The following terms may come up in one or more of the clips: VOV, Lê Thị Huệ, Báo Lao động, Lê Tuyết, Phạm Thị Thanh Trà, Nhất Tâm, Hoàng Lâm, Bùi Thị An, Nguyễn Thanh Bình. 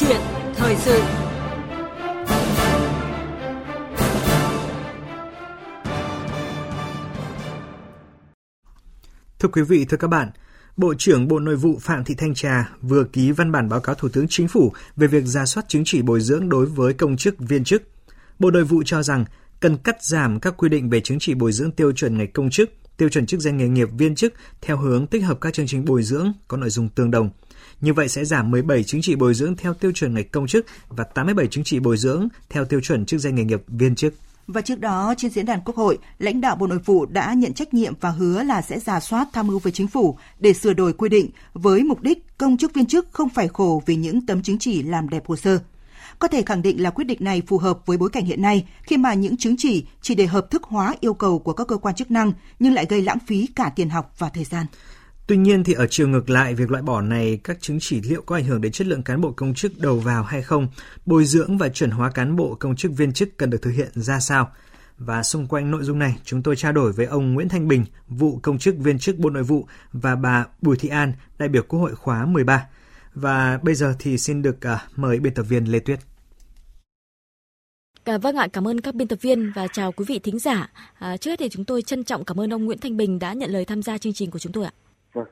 Chuyện thời sự. Thưa quý vị, thưa các bạn, Bộ trưởng Bộ Nội vụ Phạm Thị Thanh Trà vừa ký văn bản báo cáo Thủ tướng Chính phủ về việc rà soát chứng chỉ bồi dưỡng đối với công chức, viên chức. Bộ Nội vụ cho rằng cần cắt giảm các quy định về chứng chỉ bồi dưỡng tiêu chuẩn ngạch công chức, tiêu chuẩn chức danh nghề nghiệp viên chức theo hướng tích hợp các chương trình bồi dưỡng có nội dung tương đồng. Như vậy sẽ giảm 17 chứng chỉ bồi dưỡng theo tiêu chuẩn ngạch công chức và 87 chứng chỉ bồi dưỡng theo tiêu chuẩn chức danh nghề nghiệp viên chức. Và trước đó, trên diễn đàn Quốc hội, lãnh đạo Bộ Nội vụ đã nhận trách nhiệm và hứa là sẽ rà soát tham mưu với Chính phủ để sửa đổi quy định với mục đích công chức viên chức không phải khổ vì những tấm chứng chỉ làm đẹp hồ sơ. Có thể khẳng định là quyết định này phù hợp với bối cảnh hiện nay khi mà những chứng chỉ để hợp thức hóa yêu cầu của các cơ quan chức năng nhưng lại gây lãng phí cả tiền học và thời gian. Tuy nhiên thì ở chiều ngược lại, việc loại bỏ này các chứng chỉ liệu có ảnh hưởng đến chất lượng cán bộ công chức đầu vào hay không? Bồi dưỡng và chuẩn hóa cán bộ công chức viên chức cần được thực hiện ra sao? Và xung quanh nội dung này, chúng tôi trao đổi với ông Nguyễn Thanh Bình, vụ công chức viên chức Bộ Nội vụ và bà Bùi Thị An, đại biểu Quốc hội khóa 13. Và bây giờ thì xin được mời biên tập viên Lê Tuyết. Vâng ạ, cảm ơn các biên tập viên và chào quý vị thính giả. Trước hết thì chúng tôi trân trọng cảm ơn ông Nguyễn Thanh Bình đã nhận lời tham gia chương trình của chúng tôi ạ. Vâng,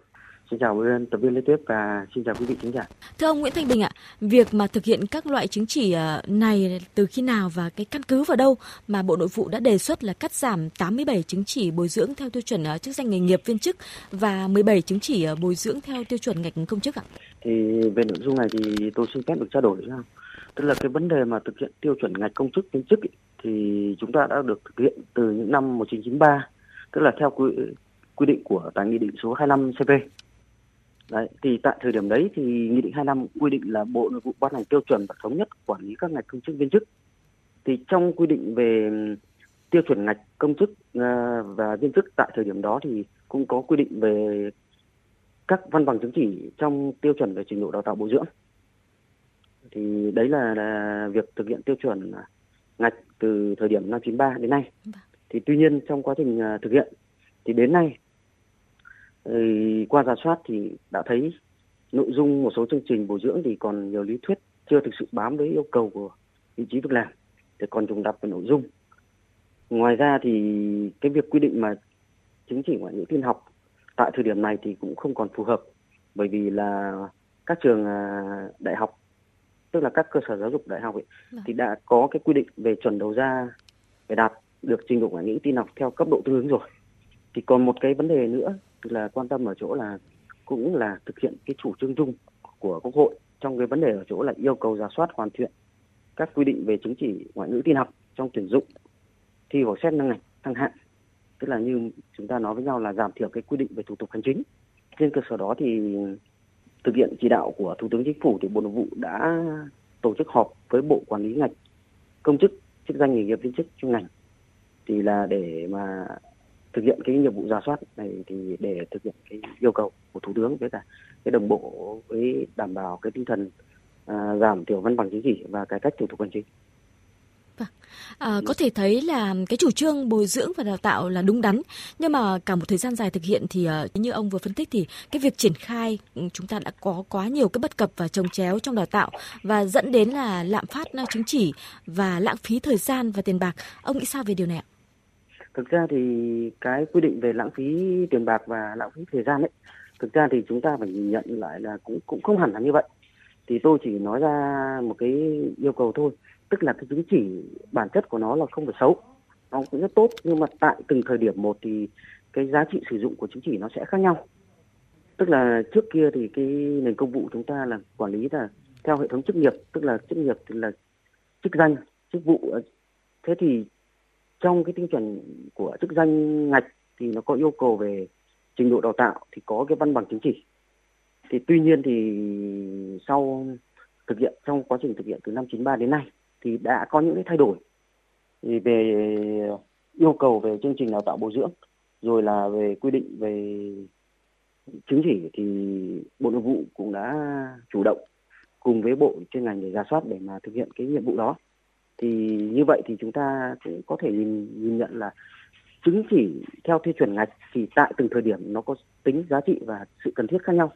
xin chào biên tập viên Lê Tuyết và xin chào quý vị thính giả. Thưa ông Nguyễn Thanh Bình ạ, việc mà thực hiện các loại chứng chỉ này từ khi nào và cái căn cứ vào đâu mà Bộ Nội vụ đã đề xuất là cắt giảm 87 chứng chỉ bồi dưỡng theo tiêu chuẩn chức danh nghề nghiệp viên chức và 17 chứng chỉ bồi dưỡng theo tiêu chuẩn ngạch công chức ạ? Thì về nội dung này thì tôi xin phép được trao đổi sao? Tức là cái vấn đề mà thực hiện tiêu chuẩn ngạch công chức viên chức ấy, thì chúng ta đã được thực hiện từ những năm 1993, tức là theo quy định của tại nghị định số 25 CP. Đấy, thì tại thời điểm đấy thì nghị định 25 quy định là Bộ Nội vụ ban hành tiêu chuẩn và thống nhất quản lý các ngạch công chức viên chức. Thì trong quy định về tiêu chuẩn ngạch công chức và viên chức tại thời điểm đó thì cũng có quy định về các văn bằng chứng chỉ trong tiêu chuẩn về trình độ đào tạo bồi dưỡng. Thì đấy là việc thực hiện tiêu chuẩn ngạch từ thời điểm năm 93 đến nay. Thì tuy nhiên trong quá trình thực hiện thì đến nay qua rà soát thì đã thấy nội dung một số chương trình bồi dưỡng thì còn nhiều lý thuyết chưa thực sự bám với yêu cầu của vị trí việc làm, thì còn trùng lặp về nội dung. Ngoài ra thì cái việc quy định mà chứng chỉ ngoại ngữ tin học tại thời điểm này thì cũng không còn phù hợp, bởi vì là các trường đại học, tức là các cơ sở giáo dục đại học ấy, thì đã có cái quy định về chuẩn đầu ra phải đạt được trình độ ngoại ngữ tin học theo cấp độ tương ứng rồi. Thì còn một cái vấn đề nữa là quan tâm ở chỗ là cũng là thực hiện cái chủ trương chung của Quốc hội trong cái vấn đề ở chỗ là yêu cầu rà soát hoàn thiện các quy định về chứng chỉ ngoại ngữ tin học trong tuyển dụng, thi vào xét nâng ngạch thăng hạng, tức là như chúng ta nói với nhau là giảm thiểu cái quy định về thủ tục hành chính. Trên cơ sở đó thì thực hiện chỉ đạo của Thủ tướng Chính phủ thì Bộ Nội vụ đã tổ chức họp với Bộ Quản lý ngành công chức, chức danh nghề nghiệp viên chức chuyên ngành, thì là để mà thực hiện cái nhiệm vụ rà soát này, thì để thực hiện cái yêu cầu của Thủ tướng với cả cái đồng bộ với đảm bảo cái tinh thần giảm thiểu văn bằng chứng chỉ và cải cách thủ tục hành chính. Có thể thấy là cái chủ trương bồi dưỡng và đào tạo là đúng đắn, nhưng mà cả một thời gian dài thực hiện thì như ông vừa phân tích thì cái việc triển khai chúng ta đã có quá nhiều cái bất cập và chồng chéo trong đào tạo và dẫn đến là lạm phát chứng chỉ và lãng phí thời gian và tiền bạc. Ông nghĩ sao về điều này ạ? Thực ra thì cái quy định về lãng phí tiền bạc và lãng phí thời gian ấy, thực ra thì chúng ta phải nhìn nhận lại là cũng không hẳn là như vậy. Thì tôi chỉ nói ra một cái yêu cầu thôi, tức là cái chứng chỉ bản chất của nó là không phải xấu, nó cũng rất tốt, nhưng mà tại từng thời điểm một thì cái giá trị sử dụng của chứng chỉ nó sẽ khác nhau. Tức là trước kia thì cái nền công vụ chúng ta là quản lý là theo hệ thống chức nghiệp, tức là chức nghiệp thì là chức danh, chức vụ. Thế thì trong cái tiêu chuẩn của chức danh ngạch thì nó có yêu cầu về trình độ đào tạo thì có cái văn bằng chứng chỉ. Thì tuy nhiên thì sau thực hiện, trong quá trình thực hiện từ năm 93 đến nay thì đã có những cái thay đổi về yêu cầu về chương trình đào tạo bồi dưỡng, rồi là về quy định về chứng chỉ, thì Bộ Nội vụ cũng đã chủ động cùng với bộ chuyên ngành để rà soát để mà thực hiện cái nhiệm vụ đó. Thì như vậy thì chúng ta cũng có thể nhìn nhận là chứng chỉ theo tiêu chuẩn ngạch thì tại từng thời điểm nó có tính giá trị và sự cần thiết khác nhau.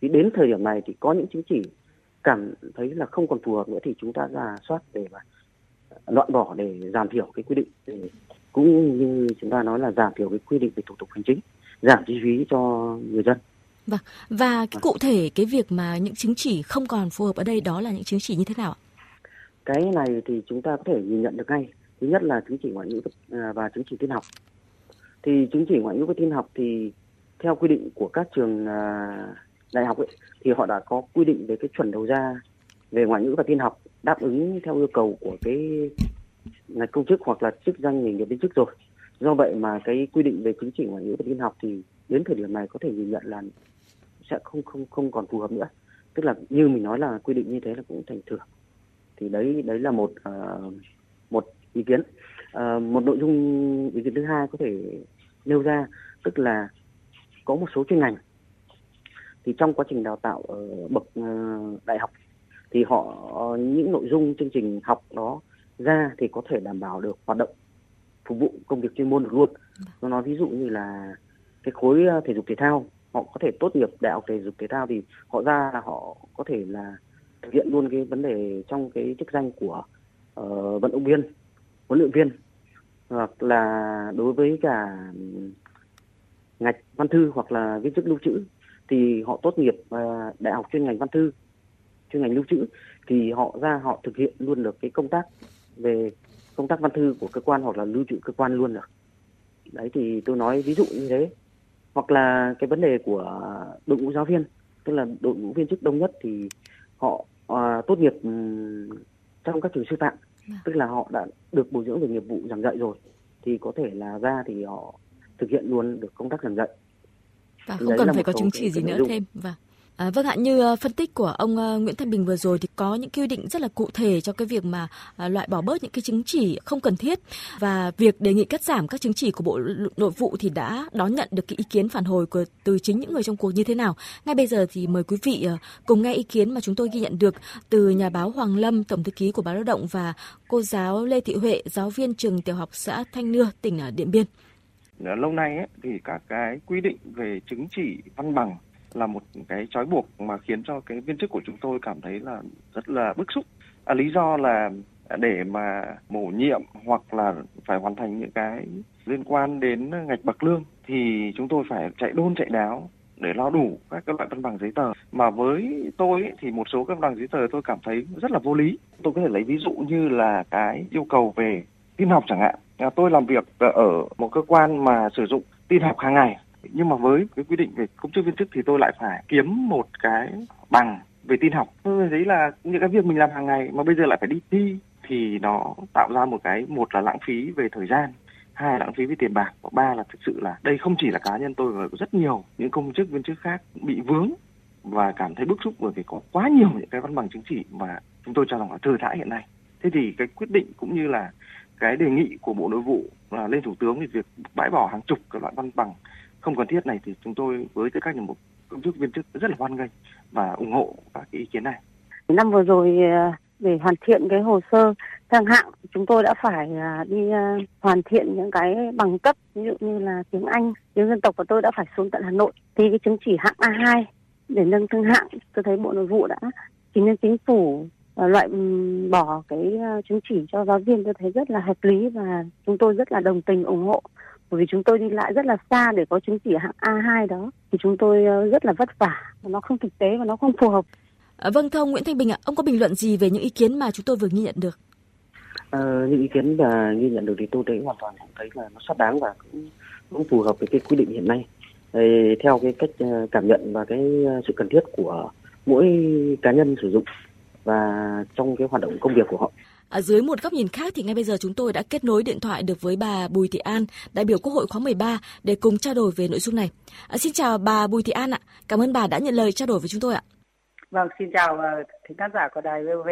Thì đến thời điểm này thì có những chứng chỉ cảm thấy là không còn phù hợp nữa thì chúng ta rà soát để mà loại bỏ, để giảm thiểu cái quy định, để cũng như chúng ta nói là giảm thiểu cái quy định về thủ tục hành chính, giảm chi phí cho người dân. Và cái cụ thể cái việc mà những chứng chỉ không còn phù hợp ở đây đó là những chứng chỉ như thế nào ạ? Cái này thì chúng ta có thể nhìn nhận được ngay. Thứ nhất là chứng chỉ ngoại ngữ và chứng chỉ tin học. Thì chứng chỉ ngoại ngữ và tin học thì theo quy định của các trường đại học ấy, thì họ đã có quy định về cái chuẩn đầu ra về ngoại ngữ và tin học đáp ứng theo yêu cầu của cái ngành công chức hoặc là chức danh nghề nghiệp viên chức rồi. Do vậy mà cái quy định về chứng chỉ ngoại ngữ và tin học thì đến thời điểm này có thể nhìn nhận là sẽ không còn phù hợp nữa. Tức là như mình nói là quy định như thế là cũng thành thừa. Thì đấy là một ý kiến. Một nội dung ý kiến thứ hai có thể nêu ra, tức là có một số chuyên ngành thì trong quá trình đào tạo ở bậc đại học thì những nội dung chương trình học đó ra thì có thể đảm bảo được hoạt động phục vụ công việc chuyên môn được luôn. Tôi nói ví dụ như là cái khối thể dục thể thao, họ có thể tốt nghiệp đại học thể dục thể thao thì họ ra là họ có thể là thực hiện luôn cái vấn đề trong cái chức danh của vận động viên, huấn luyện viên, hoặc là đối với cả ngạch văn thư hoặc là viên chức lưu trữ thì họ tốt nghiệp đại học chuyên ngành văn thư, chuyên ngành lưu trữ thì họ ra họ thực hiện luôn được cái công tác về công tác văn thư của cơ quan hoặc là lưu trữ cơ quan luôn được. Đấy thì tôi nói ví dụ như thế. Hoặc là cái vấn đề của đội ngũ giáo viên, tức là đội ngũ viên chức đông nhất thì họ tốt nghiệp trong các trường sư phạm, tức là họ đã được bồi dưỡng về nghiệp vụ giảng dạy rồi thì có thể là ra thì họ thực hiện luôn được công tác giảng dạy và không cần phải có chứng chỉ gì nữa thêm. Vâng ạ, như phân tích của ông Nguyễn Thanh Bình vừa rồi thì có những quy định rất là cụ thể cho cái việc mà loại bỏ bớt những cái chứng chỉ không cần thiết, và việc đề nghị cắt giảm các chứng chỉ của Bộ Nội vụ thì đã đón nhận được cái ý kiến phản hồi từ chính những người trong cuộc như thế nào. Ngay bây giờ thì mời quý vị cùng nghe ý kiến mà chúng tôi ghi nhận được từ nhà báo Hoàng Lâm, Tổng thư ký của Báo Lao động, và cô giáo Lê Thị Huệ, giáo viên trường tiểu học xã Thanh Nưa, tỉnh Điện Biên. Lâu nay ấy, thì các cái quy định về chứng chỉ văn bằng là một cái trói buộc mà khiến cho cái viên chức của chúng tôi cảm thấy là rất là bức xúc. Lý do là để mà bổ nhiệm hoặc là phải hoàn thành những cái liên quan đến ngạch bậc lương thì chúng tôi phải chạy đôn chạy đáo để lo đủ các loại văn bằng giấy tờ. Mà với tôi ấy, thì một số các văn bằng giấy tờ tôi cảm thấy rất là vô lý. Tôi có thể lấy ví dụ như là cái yêu cầu về tin học chẳng hạn. Tôi làm việc ở một cơ quan mà sử dụng tin học hàng ngày. Nhưng mà với cái quy định về công chức viên chức thì tôi lại phải kiếm một cái bằng về tin học. Tôi thấy là những cái việc mình làm hàng ngày mà bây giờ lại phải đi thi thì nó tạo ra một là lãng phí về thời gian, hai là lãng phí về tiền bạc, và ba là thực sự là đây không chỉ là cá nhân tôi mà có rất nhiều những công chức viên chức khác bị vướng và cảm thấy bức xúc bởi vì có quá nhiều những cái văn bằng chứng chỉ mà chúng tôi cho rằng là thừa thãi hiện nay. Thế thì cái quyết định cũng như là cái đề nghị của Bộ Nội vụ là lên Thủ tướng về việc bãi bỏ hàng chục các loại văn bằng không cần thiết này thì chúng tôi với tư cách là một công chức viên chức rất là hoan nghênh và ủng hộ các cái ý kiến này. Năm vừa rồi để hoàn thiện cái hồ sơ thăng hạng, chúng tôi đã phải đi hoàn thiện những cái bằng cấp, ví dụ như là tiếng Anh, tiếng dân tộc, và tôi đã phải xuống tận Hà Nội thi cái chứng chỉ hạng A2 để nâng thăng hạng. Tôi thấy Bộ Nội vụ đã trình lên Chính phủ loại bỏ cái chứng chỉ cho giáo viên, tôi thấy rất là hợp lý và chúng tôi rất là đồng tình ủng hộ. Bởi vì chúng tôi đi lại rất là xa để có chứng chỉ hạng A2 đó thì chúng tôi rất là vất vả, nó không thực tế và nó không phù hợp. Vâng, thưa ông Nguyễn Thanh Bình ạ, ông có bình luận gì về những ý kiến mà chúng tôi vừa ghi nhận được? Những ý kiến mà ghi nhận được thì tôi thấy hoàn toàn thấy là nó xác đáng và cũng phù hợp với cái quy định hiện nay. Theo cái cách cảm nhận và cái sự cần thiết của mỗi cá nhân sử dụng và trong cái hoạt động công việc của họ. Ở dưới một góc nhìn khác thì ngay bây giờ chúng tôi đã kết nối điện thoại được với bà Bùi Thị An, đại biểu Quốc hội khóa 13 để cùng trao đổi về nội dung này. Xin chào bà Bùi Thị An ạ. Cảm ơn bà đã nhận lời trao đổi với chúng tôi ạ. Vâng, xin chào thính khán giả của đài VOV.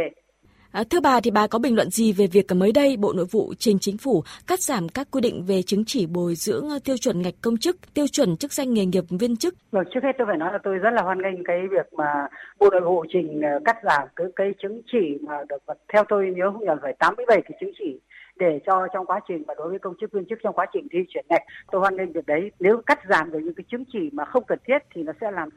Thưa bà, thì bà có bình luận gì về việc mới đây Bộ Nội vụ trình Chính phủ cắt giảm các quy định về chứng chỉ bồi dưỡng, tiêu chuẩn ngạch công chức, tiêu chuẩn chức danh nghề nghiệp viên chức? Vâng, trước hết tôi phải nói là tôi rất là hoan nghênh cái việc mà Bộ Nội vụ trình cắt giảm cái chứng chỉ mà được, theo tôi nhớ không nhầm phải 87 cái chứng chỉ, để cho trong quá trình mà đối với công chức viên chức trong quá trình thi chuyển ngạch. Tôi hoan nghênh việc đấy. Nếu cắt giảm được những cái chứng chỉ mà không cần thiết thì nó sẽ làm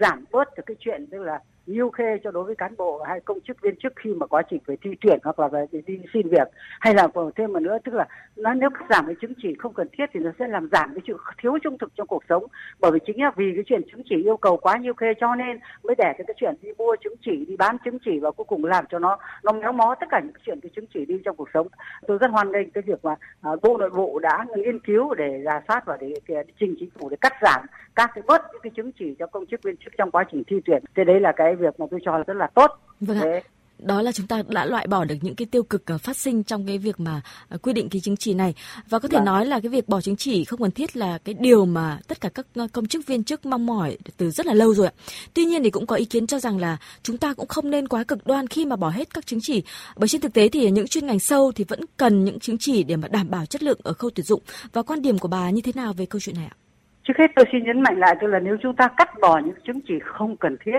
giảm bớt được cái chuyện, tức là nhiêu khê cho đối với cán bộ hay công chức viên chức khi mà quá trình phải thi tuyển hoặc là phải đi xin việc, hay là còn thêm một nữa tức là nó nếu giảm cái chứng chỉ không cần thiết thì nó sẽ làm giảm cái sự thiếu trung thực trong cuộc sống, bởi vì chính là vì cái chuyện chứng chỉ yêu cầu quá nhiêu khê cho nên mới để cái chuyện đi mua chứng chỉ, đi bán chứng chỉ và cuối cùng làm cho nó méo mó tất cả những cái chuyện cái chứng chỉ đi trong cuộc sống. Tôi rất hoan nghênh cái việc mà Bộ Nội vụ đã nghiên cứu để rà soát và để trình chính phủ để cắt giảm các cái bớt những cái chứng chỉ cho công chức viên chức trong quá trình thi tuyển. Thế đấy là cái việc mà tôi cho là rất là tốt. Vâng ạ. Đó là chúng ta đã loại bỏ được những cái tiêu cực phát sinh trong cái việc mà quy định cái chứng chỉ này. Và có thể nói là cái việc bỏ chứng chỉ không cần thiết là cái điều mà tất cả các công chức viên chức mong mỏi từ rất là lâu rồi ạ. Tuy nhiên thì cũng có ý kiến cho rằng là chúng ta cũng không nên quá cực đoan khi mà bỏ hết các chứng chỉ. Bởi trên thực tế thì những chuyên ngành sâu thì vẫn cần những chứng chỉ để mà đảm bảo chất lượng ở khâu tuyển dụng. Và quan điểm của bà như thế nào về câu chuyện này ạ? Trước hết tôi xin nhấn mạnh lại tức là nếu chúng ta cắt bỏ những chứng chỉ không cần thiết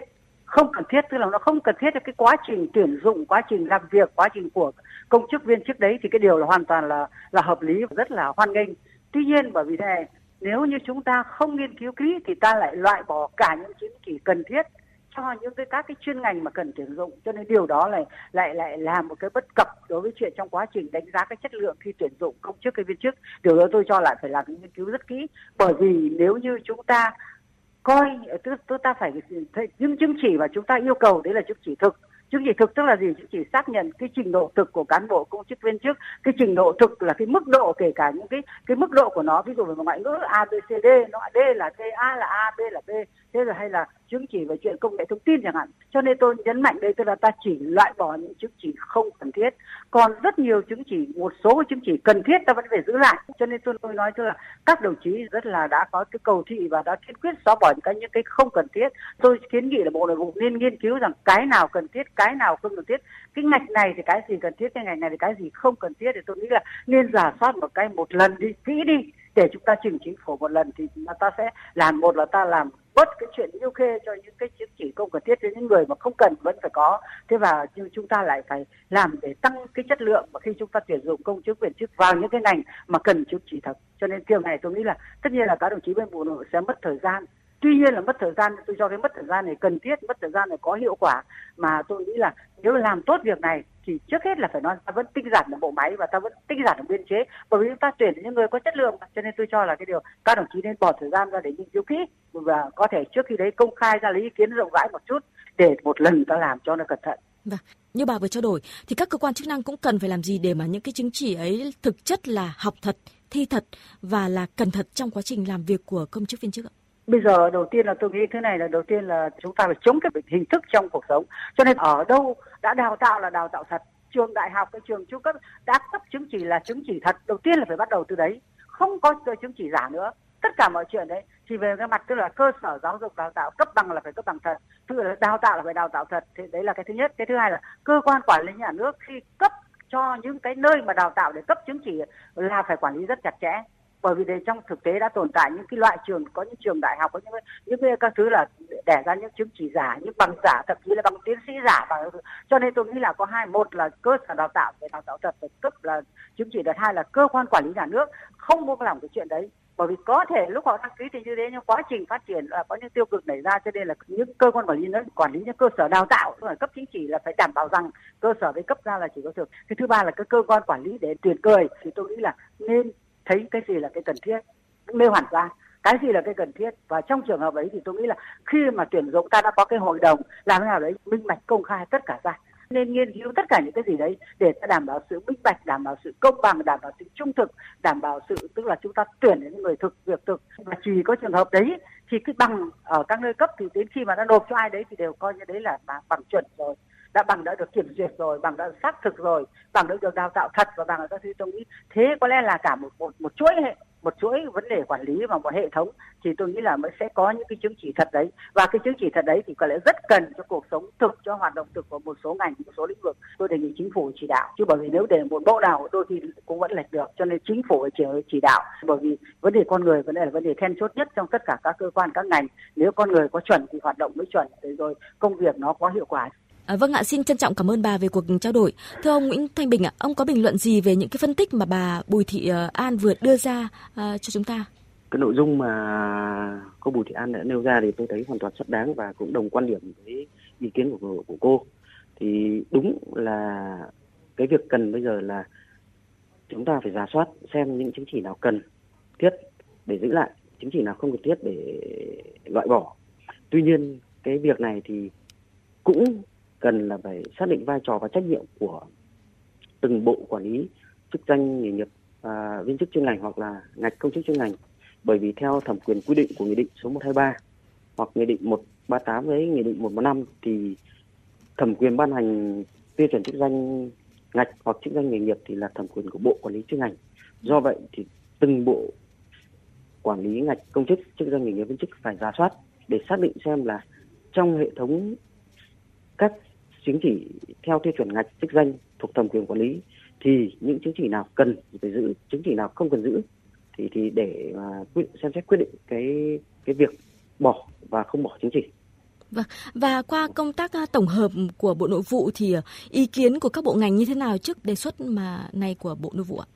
tức là nó không cần thiết cho cái quá trình tuyển dụng, quá trình làm việc, quá trình của công chức viên chức đấy thì cái điều là hoàn toàn là hợp lý và rất là hoan nghênh. Tuy nhiên bởi vì thế này, nếu như chúng ta không nghiên cứu kỹ thì ta lại loại bỏ cả những chứng chỉ cần thiết cho những các cái chuyên ngành mà cần tuyển dụng, cho nên điều đó lại là một cái bất cập đối với chuyện trong quá trình đánh giá cái chất lượng khi tuyển dụng công chức hay viên chức. Điều đó tôi cho là phải làm nghiên cứu rất kỹ, bởi vì nếu như chúng ta ta phải những chứng chỉ mà chúng ta yêu cầu đấy là chứng chỉ thực. Chứng chỉ thực tức là gì? Chứng chỉ xác nhận cái trình độ thực của cán bộ công chức viên chức. Cái trình độ thực là cái mức độ, kể cả những cái mức độ của nó, ví dụ về ngoại ngữ A B C D, nó D là D, A là A, B là B, thế rồi hay là chứng chỉ về chuyện công nghệ thông tin chẳng hạn. Cho nên tôi nhấn mạnh đây tức là ta chỉ loại bỏ những chứng chỉ không cần thiết, còn rất nhiều chứng chỉ, một số chứng chỉ cần thiết ta vẫn phải giữ lại. Cho nên tôi nói tức là các đồng chí rất là đã có cái cầu thị và đã kiên quyết xóa bỏ những cái không cần thiết. Tôi kiến nghị là Bộ Nội vụ nên nghiên cứu rằng cái nào cần thiết, cái nào không cần thiết, cái ngạch này thì cái gì cần thiết, cái ngạch này thì cái gì không cần thiết, thì tôi nghĩ là nên rà soát một lần đi kỹ đi để chúng ta trình chính phủ một lần thì ta sẽ làm, một là ta làm bớt cái chuyện nhiêu khê cho những cái chứng chỉ không cần thiết, đến những người mà không cần vẫn phải có. Thế và chúng ta lại phải làm để tăng cái chất lượng mà khi chúng ta tuyển dụng công chức viên chức vào những cái ngành mà cần chứng chỉ thật. Cho nên điều này tôi nghĩ là tất nhiên là các đồng chí bên Bộ Nội vụ sẽ mất thời gian. Tuy nhiên là mất thời gian, tôi cho cái mất thời gian này cần thiết, mất thời gian này có hiệu quả, mà tôi nghĩ là nếu làm tốt việc này thì trước hết là phải nói ta vẫn tinh giản được bộ máy và ta vẫn tinh giản được biên chế, bởi vì chúng ta tuyển những người có chất lượng. Cho nên tôi cho là cái điều các đồng chí nên bỏ thời gian ra để nghiên cứu kỹ và có thể trước khi đấy công khai ra lấy ý kiến rộng rãi một chút để một lần ta làm cho nó cẩn thận. Vâng, như bà vừa trao đổi thì các cơ quan chức năng cũng cần phải làm gì để mà những cái chứng chỉ ấy thực chất là học thật, thi thật và là cần thật trong quá trình làm việc của công chức viên chức ạ? Bây giờ đầu tiên là tôi nghĩ thế này, là đầu tiên là chúng ta phải chống cái hình thức trong cuộc sống. Cho nên ở đâu đã đào tạo là đào tạo thật. Trường đại học, cái trường trung cấp đã cấp chứng chỉ là chứng chỉ thật. Đầu tiên là phải bắt đầu từ đấy. Không có chứng chỉ giả nữa. Tất cả mọi chuyện đấy thì về cái mặt tức là cơ sở giáo dục đào tạo cấp bằng là phải cấp bằng thật. Tức là đào tạo là phải đào tạo thật. Thế đấy là cái thứ nhất. Cái thứ hai là cơ quan quản lý nhà nước khi cấp cho những cái nơi mà đào tạo để cấp chứng chỉ là phải quản lý rất chặt chẽ. Bởi vì đây, trong thực tế đã tồn tại những cái loại trường, có những trường đại học, có những các thứ là đẻ ra những chứng chỉ giả, những bằng giả, thậm chí là bằng tiến sĩ giả. Cho nên tôi nghĩ là có hai, một là cơ sở đào tạo về đào tạo thật phải cấp là chứng chỉ, đợt hai là cơ quan quản lý nhà nước không buông lỏng cái chuyện đấy. Bởi vì có thể lúc họ đăng ký thì như thế, nhưng quá trình phát triển là có những tiêu cực nảy ra, cho nên là những cơ quan quản lý những cơ sở đào tạo cấp chứng chỉ là phải đảm bảo rằng cơ sở đấy cấp ra là chỉ có thực. Cái thứ ba là các cơ quan quản lý để tuyển người thì tôi nghĩ là nên thấy cái gì là cái cần thiết, nêu hẳn ra cái gì là cái cần thiết. Và trong trường hợp ấy thì tôi nghĩ là khi mà tuyển dụng ta đã có cái hội đồng làm thế nào đấy minh bạch, công khai tất cả ra, nên nghiên cứu tất cả những cái gì đấy để ta đảm bảo sự minh bạch, đảm bảo sự công bằng, đảm bảo sự trung thực, đảm bảo sự tức là chúng ta tuyển những người thực việc thực. Và chỉ có trường hợp đấy thì cái bằng ở các nơi cấp thì đến khi mà đã nộp cho ai đấy thì đều coi như đấy là bằng chuẩn rồi, đã bằng đã được kiểm duyệt rồi, bằng đã xác thực rồi, bằng đã được đào tạo thật và bằng các thứ. Tôi nghĩ thế có lẽ là cả một chuỗi vấn đề quản lý và một hệ thống thì tôi nghĩ là mới sẽ có những cái chứng chỉ thật đấy. Và cái chứng chỉ thật đấy thì có lẽ rất cần cho cuộc sống thực, cho hoạt động thực của một số ngành, một số lĩnh vực. Tôi đề nghị chính phủ chỉ đạo, chứ bởi vì nếu để một bộ nào đôi khi cũng vẫn lệch được. Cho nên chính phủ chỉ đạo, bởi vì vấn đề con người vẫn là vấn đề then chốt nhất trong tất cả các cơ quan, các ngành. Nếu con người có chuẩn thì hoạt động mới chuẩn, rồi công việc nó có hiệu quả. Vâng ạ, xin trân trọng cảm ơn bà về cuộc trao đổi. Thưa ông Nguyễn Thanh Bình ạ, ông có bình luận gì về những cái phân tích mà bà Bùi Thị An vừa đưa ra cho chúng ta? Cái nội dung mà cô Bùi Thị An đã nêu ra thì tôi thấy hoàn toàn xác đáng và cũng đồng quan điểm với ý kiến của cô. Thì đúng là cái việc cần bây giờ là chúng ta phải rà soát xem những chứng chỉ nào cần thiết để giữ lại, chứng chỉ nào không cần thiết để loại bỏ. Tuy nhiên cái việc này thì cũng cần là phải xác định vai trò và trách nhiệm của từng bộ quản lý chức danh nghề nghiệp và viên chức chuyên ngành hoặc là ngạch công chức chuyên ngành, bởi vì theo thẩm quyền quy định của Nghị định số 123 hoặc Nghị định 138 với Nghị định 115 thì thẩm quyền ban hành tiêu chuẩn chức danh ngạch hoặc chức danh nghề nghiệp thì là thẩm quyền của bộ quản lý chuyên ngành. Do vậy thì từng bộ quản lý ngạch công chức, chức danh nghề nghiệp, viên chức phải rà soát để xác định xem là trong hệ thống các chứng chỉ theo tiêu chuẩn ngạch chức danh thuộc thẩm quyền quản lý thì những chứng chỉ nào cần phải giữ, chứng chỉ nào không cần giữ thì để xem xét quyết định cái việc bỏ và không bỏ chứng chỉ. Và qua công tác tổng hợp của Bộ Nội vụ thì ý kiến của các bộ ngành như thế nào trước đề xuất mà này của Bộ Nội vụ ạ?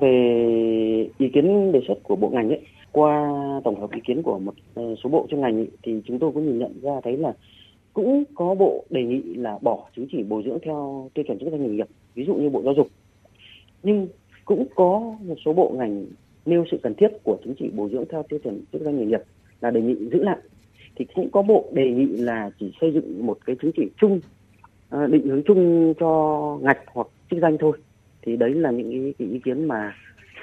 Về ý kiến đề xuất của bộ ngành ấy, qua tổng hợp ý kiến của một số bộ chuyên ngành ấy, thì chúng tôi cũng nhìn nhận ra thấy là cũng có bộ đề nghị là bỏ chứng chỉ bồi dưỡng theo tiêu chuẩn chức danh nghề nghiệp, ví dụ như Bộ Giáo dục. Nhưng cũng có một số bộ ngành nêu sự cần thiết của chứng chỉ bồi dưỡng theo tiêu chuẩn chức danh nghề nghiệp là đề nghị giữ lại. Thì cũng có bộ đề nghị là chỉ xây dựng một cái chứng chỉ chung, định hướng chung cho ngạch hoặc chức danh thôi. Thì đấy là những cái ý kiến mà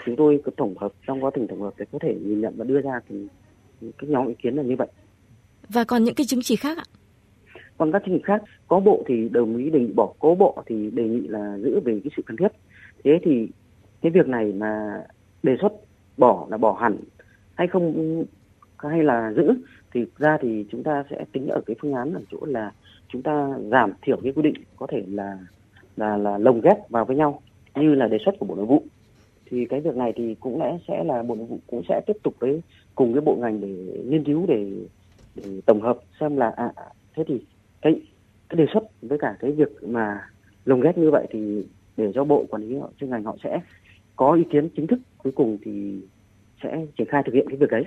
chúng tôi có tổng hợp, trong quá trình tổng hợp để có thể nhìn nhận và đưa ra thì các nhóm ý kiến là như vậy. Và còn những cái chứng chỉ khác ạ? Còn các chứng chỉ khác, có bộ thì đồng ý đề nghị bỏ, có bộ thì đề nghị là giữ về cái sự cần thiết. Thế thì cái việc này mà đề xuất bỏ là bỏ hẳn hay không hay là giữ, thì ra thì chúng ta sẽ tính ở cái phương án ở chỗ là chúng ta giảm thiểu cái quy định có thể là lồng ghép vào với nhau như là đề xuất của Bộ Nội vụ. Thì cái việc này thì cũng lẽ sẽ là Bộ Nội vụ cũng sẽ tiếp tục với cùng với bộ ngành để nghiên cứu để tổng hợp xem là thế thì cái đề xuất với cả cái việc mà lồng ghép như vậy thì để cho bộ quản lý chuyên ngành họ sẽ có ý kiến chính thức cuối cùng thì sẽ triển khai thực hiện cái việc đấy.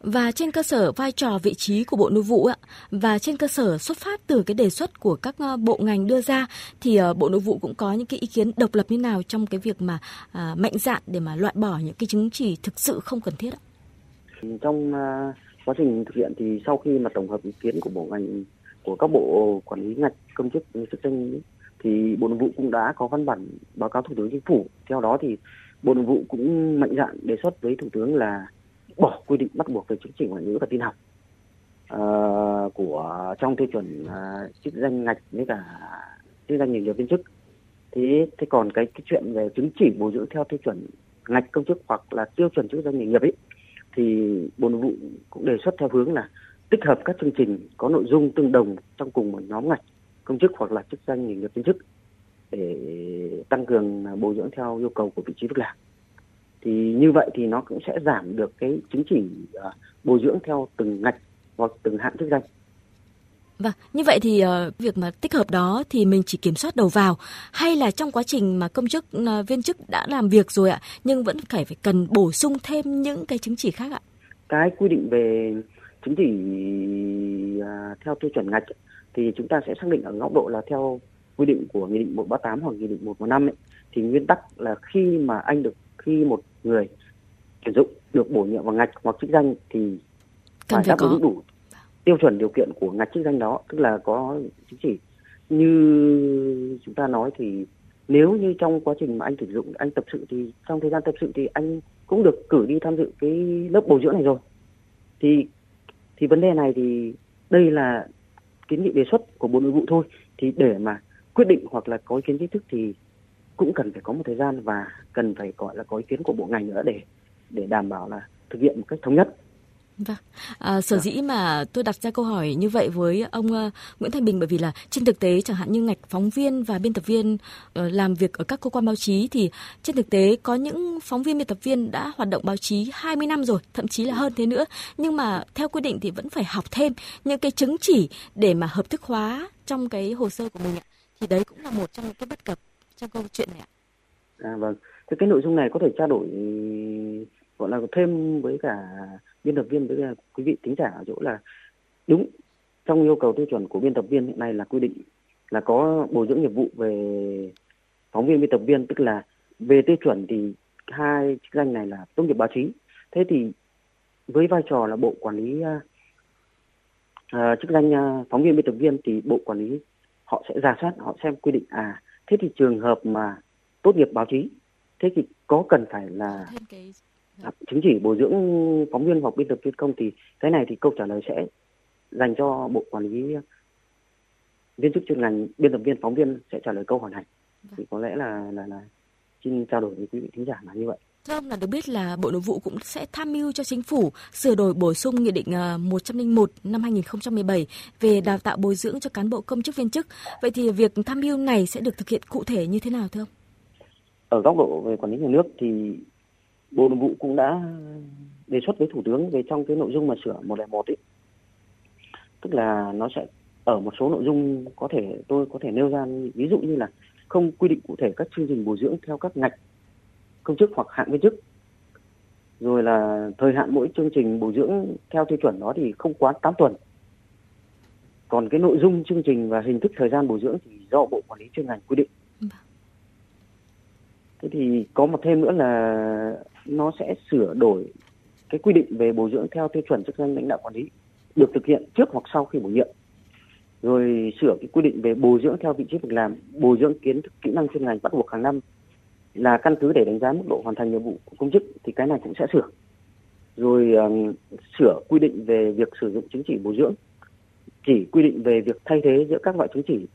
Và trên cơ sở vai trò vị trí của Bộ Nội vụ ạ, và trên cơ sở xuất phát từ cái đề xuất của các bộ ngành đưa ra thì Bộ Nội vụ cũng có những cái ý kiến độc lập như nào trong cái việc mà mạnh dạn để mà loại bỏ những cái chứng chỉ thực sự không cần thiết ạ? Trong quá trình thực hiện thì sau khi mà tổng hợp ý kiến của bộ ngành, của các bộ quản lý ngạch công chức chức danh thì Bộ Nội vụ cũng đã có văn bản báo cáo Thủ tướng Chính phủ. Theo đó thì Bộ Nội vụ cũng mạnh dạn đề xuất với Thủ tướng là bỏ quy định bắt buộc về chứng chỉ ngoại ngữ và tin học của trong tiêu chuẩn chức danh ngạch với cả chức danh nghề nghiệp viên chức. Thế còn cái chuyện về chứng chỉ bồi dưỡng theo tiêu chuẩn ngạch công chức hoặc là tiêu chuẩn chức danh nghề nghiệp ấy thì Bộ Nội vụ cũng đề xuất theo hướng là tích hợp các chương trình có nội dung tương đồng trong cùng một nhóm ngạch công chức hoặc là chức danh nghề nghiệp viên chức để tăng cường bồi dưỡng theo yêu cầu của vị trí việc làm. Thì như vậy thì nó cũng sẽ giảm được cái chứng chỉ bồi dưỡng theo từng ngạch hoặc từng hạng chức danh. Và như vậy thì việc mà tích hợp đó thì mình chỉ kiểm soát đầu vào, hay là trong quá trình mà công chức viên chức đã làm việc rồi ạ, nhưng vẫn phải cần bổ sung thêm những cái chứng chỉ khác ạ? Cái quy định về chứng chỉ theo tiêu chuẩn ngạch thì chúng ta sẽ xác định ở góc độ là theo quy định của Nghị định 138 hoặc Nghị định 115 ấy, thì nguyên tắc là khi một người tuyển dụng được bổ nhiệm vào ngạch hoặc chức danh thì phải đáp ứng đủ tiêu chuẩn điều kiện của ngạch chức danh đó, tức là có chứng chỉ. Như chúng ta nói thì nếu như trong quá trình mà anh tuyển dụng, anh tập sự thì trong thời gian tập sự thì anh cũng được cử đi tham dự cái lớp bồi dưỡng này rồi. Thì vấn đề này thì đây là kiến nghị đề xuất của Bộ Nội vụ thôi. Thì để mà quyết định hoặc là có ý kiến chính thức thì cũng cần phải có một thời gian và cần phải gọi là có ý kiến của bộ ngành nữa để đảm bảo là thực hiện một cách thống nhất. Vâng. Dĩ mà tôi đặt ra câu hỏi như vậy với ông Nguyễn Thanh Bình bởi vì là trên thực tế chẳng hạn như ngạch phóng viên và biên tập viên làm việc ở các cơ quan báo chí thì trên thực tế có những phóng viên biên tập viên đã hoạt động báo chí 20 năm rồi, thậm chí là hơn thế nữa, nhưng mà theo quy định thì vẫn phải học thêm những cái chứng chỉ để mà hợp thức hóa trong cái hồ sơ của mình ạ. Thì đấy cũng là một trong những cái bất cập trong câu chuyện này ạ. Vâng. Thế cái nội dung này có thể trao đổi gọi là thêm với cả biên tập viên với quý vị thính giả ở chỗ là đúng Trong yêu cầu tiêu chuẩn của biên tập viên hiện nay là quy định là có bồi dưỡng nghiệp vụ về phóng viên biên tập viên, tức là về tiêu chuẩn thì hai chức danh này là tốt nghiệp báo chí. Thế thì với vai trò là Bộ Quản lý chức danh phóng viên biên tập viên thì Bộ Quản lý họ sẽ rà soát, họ xem quy định thế thì trường hợp mà tốt nghiệp báo chí thế thì có cần phải là chứng chỉ bồi dưỡng phóng viên hoặc biên tập viên không, thì cái này thì câu trả lời sẽ dành cho Bộ Quản lý viên chức chuyên ngành biên tập viên phóng viên sẽ trả lời câu hỏi này. Thì có lẽ là xin trao đổi với quý vị thính giả là như vậy. Thưa ông, là được biết là Bộ Nội vụ cũng sẽ tham mưu cho Chính phủ sửa đổi bổ sung Nghị định 101 năm 2017 về đào tạo bồi dưỡng cho cán bộ công chức viên chức. Vậy thì việc tham mưu này sẽ được thực hiện cụ thể như thế nào thưa ông? Ở góc độ về quản lý nhà nước thì Bộ Nội vụ cũng đã đề xuất với Thủ tướng về trong cái nội dung mà sửa 101 ấy. Tức là nó sẽ ở một số nội dung có thể tôi có thể nêu ra, ví dụ như là không quy định cụ thể các chương trình bồi dưỡng theo các ngạch công chức hoặc hạng viên chức, rồi là thời hạn mỗi chương trình bồi dưỡng theo tiêu chuẩn đó thì không quá 8 tuần. Còn cái nội dung chương trình và hình thức thời gian bồi dưỡng thì do Bộ Quản lý chuyên ngành quy định. Thế thì có một thêm nữa là nó sẽ sửa đổi cái quy định về bồi dưỡng theo tiêu chuẩn chức danh lãnh đạo quản lý được thực hiện trước hoặc sau khi bổ nhiệm, rồi sửa cái quy định về bồi dưỡng theo vị trí việc làm, bồi dưỡng kiến thức kỹ năng chuyên ngành bắt buộc hàng năm là căn cứ để đánh giá mức độ hoàn thành nhiệm vụ của công chức, thì cái này cũng sẽ sửa. Rồi sửa quy định về việc sử dụng chứng chỉ bồi dưỡng, chỉ quy định về việc thay thế giữa các loại chứng chỉ,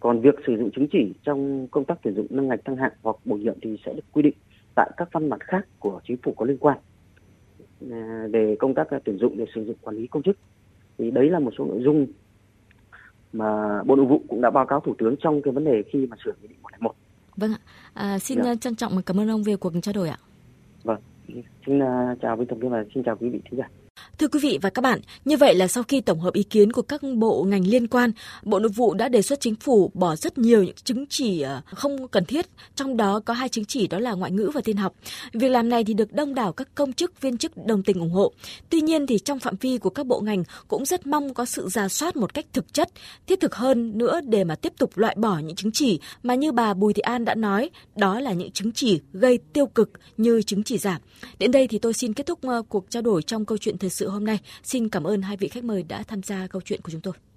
còn việc sử dụng chứng chỉ trong công tác tuyển dụng nâng ngạch, thăng hạng hoặc bổ nhiệm thì sẽ được quy định tại các văn bản khác của Chính phủ có liên quan về công tác tuyển dụng để sử dụng quản lý công chức. Thì đấy là một số nội dung mà Bộ Nội vụ cũng đã báo cáo Thủ tướng trong cái vấn đề khi mà sửa Nghị định 101. Vâng ạ, xin trân trọng cảm ơn ông về cuộc trao đổi ạ. Vâng, xin chào biên tập viên và xin chào quý vị khán giả. Thưa quý vị và các bạn, như vậy là sau khi tổng hợp ý kiến của các bộ ngành liên quan, Bộ Nội vụ đã đề xuất Chính phủ bỏ rất nhiều những chứng chỉ không cần thiết, trong đó có 2 chứng chỉ đó là ngoại ngữ và tin học. Việc làm này thì được đông đảo các công chức, viên chức đồng tình ủng hộ. Tuy nhiên thì trong phạm vi của các bộ ngành cũng rất mong có sự rà soát một cách thực chất, thiết thực hơn nữa để mà tiếp tục loại bỏ những chứng chỉ mà như bà Bùi Thị An đã nói, đó là những chứng chỉ gây tiêu cực như chứng chỉ giả. Đến đây thì tôi xin kết thúc cuộc trao đổi trong câu chuyện thời sự hôm nay. Xin cảm ơn hai vị khách mời đã tham gia câu chuyện của chúng tôi.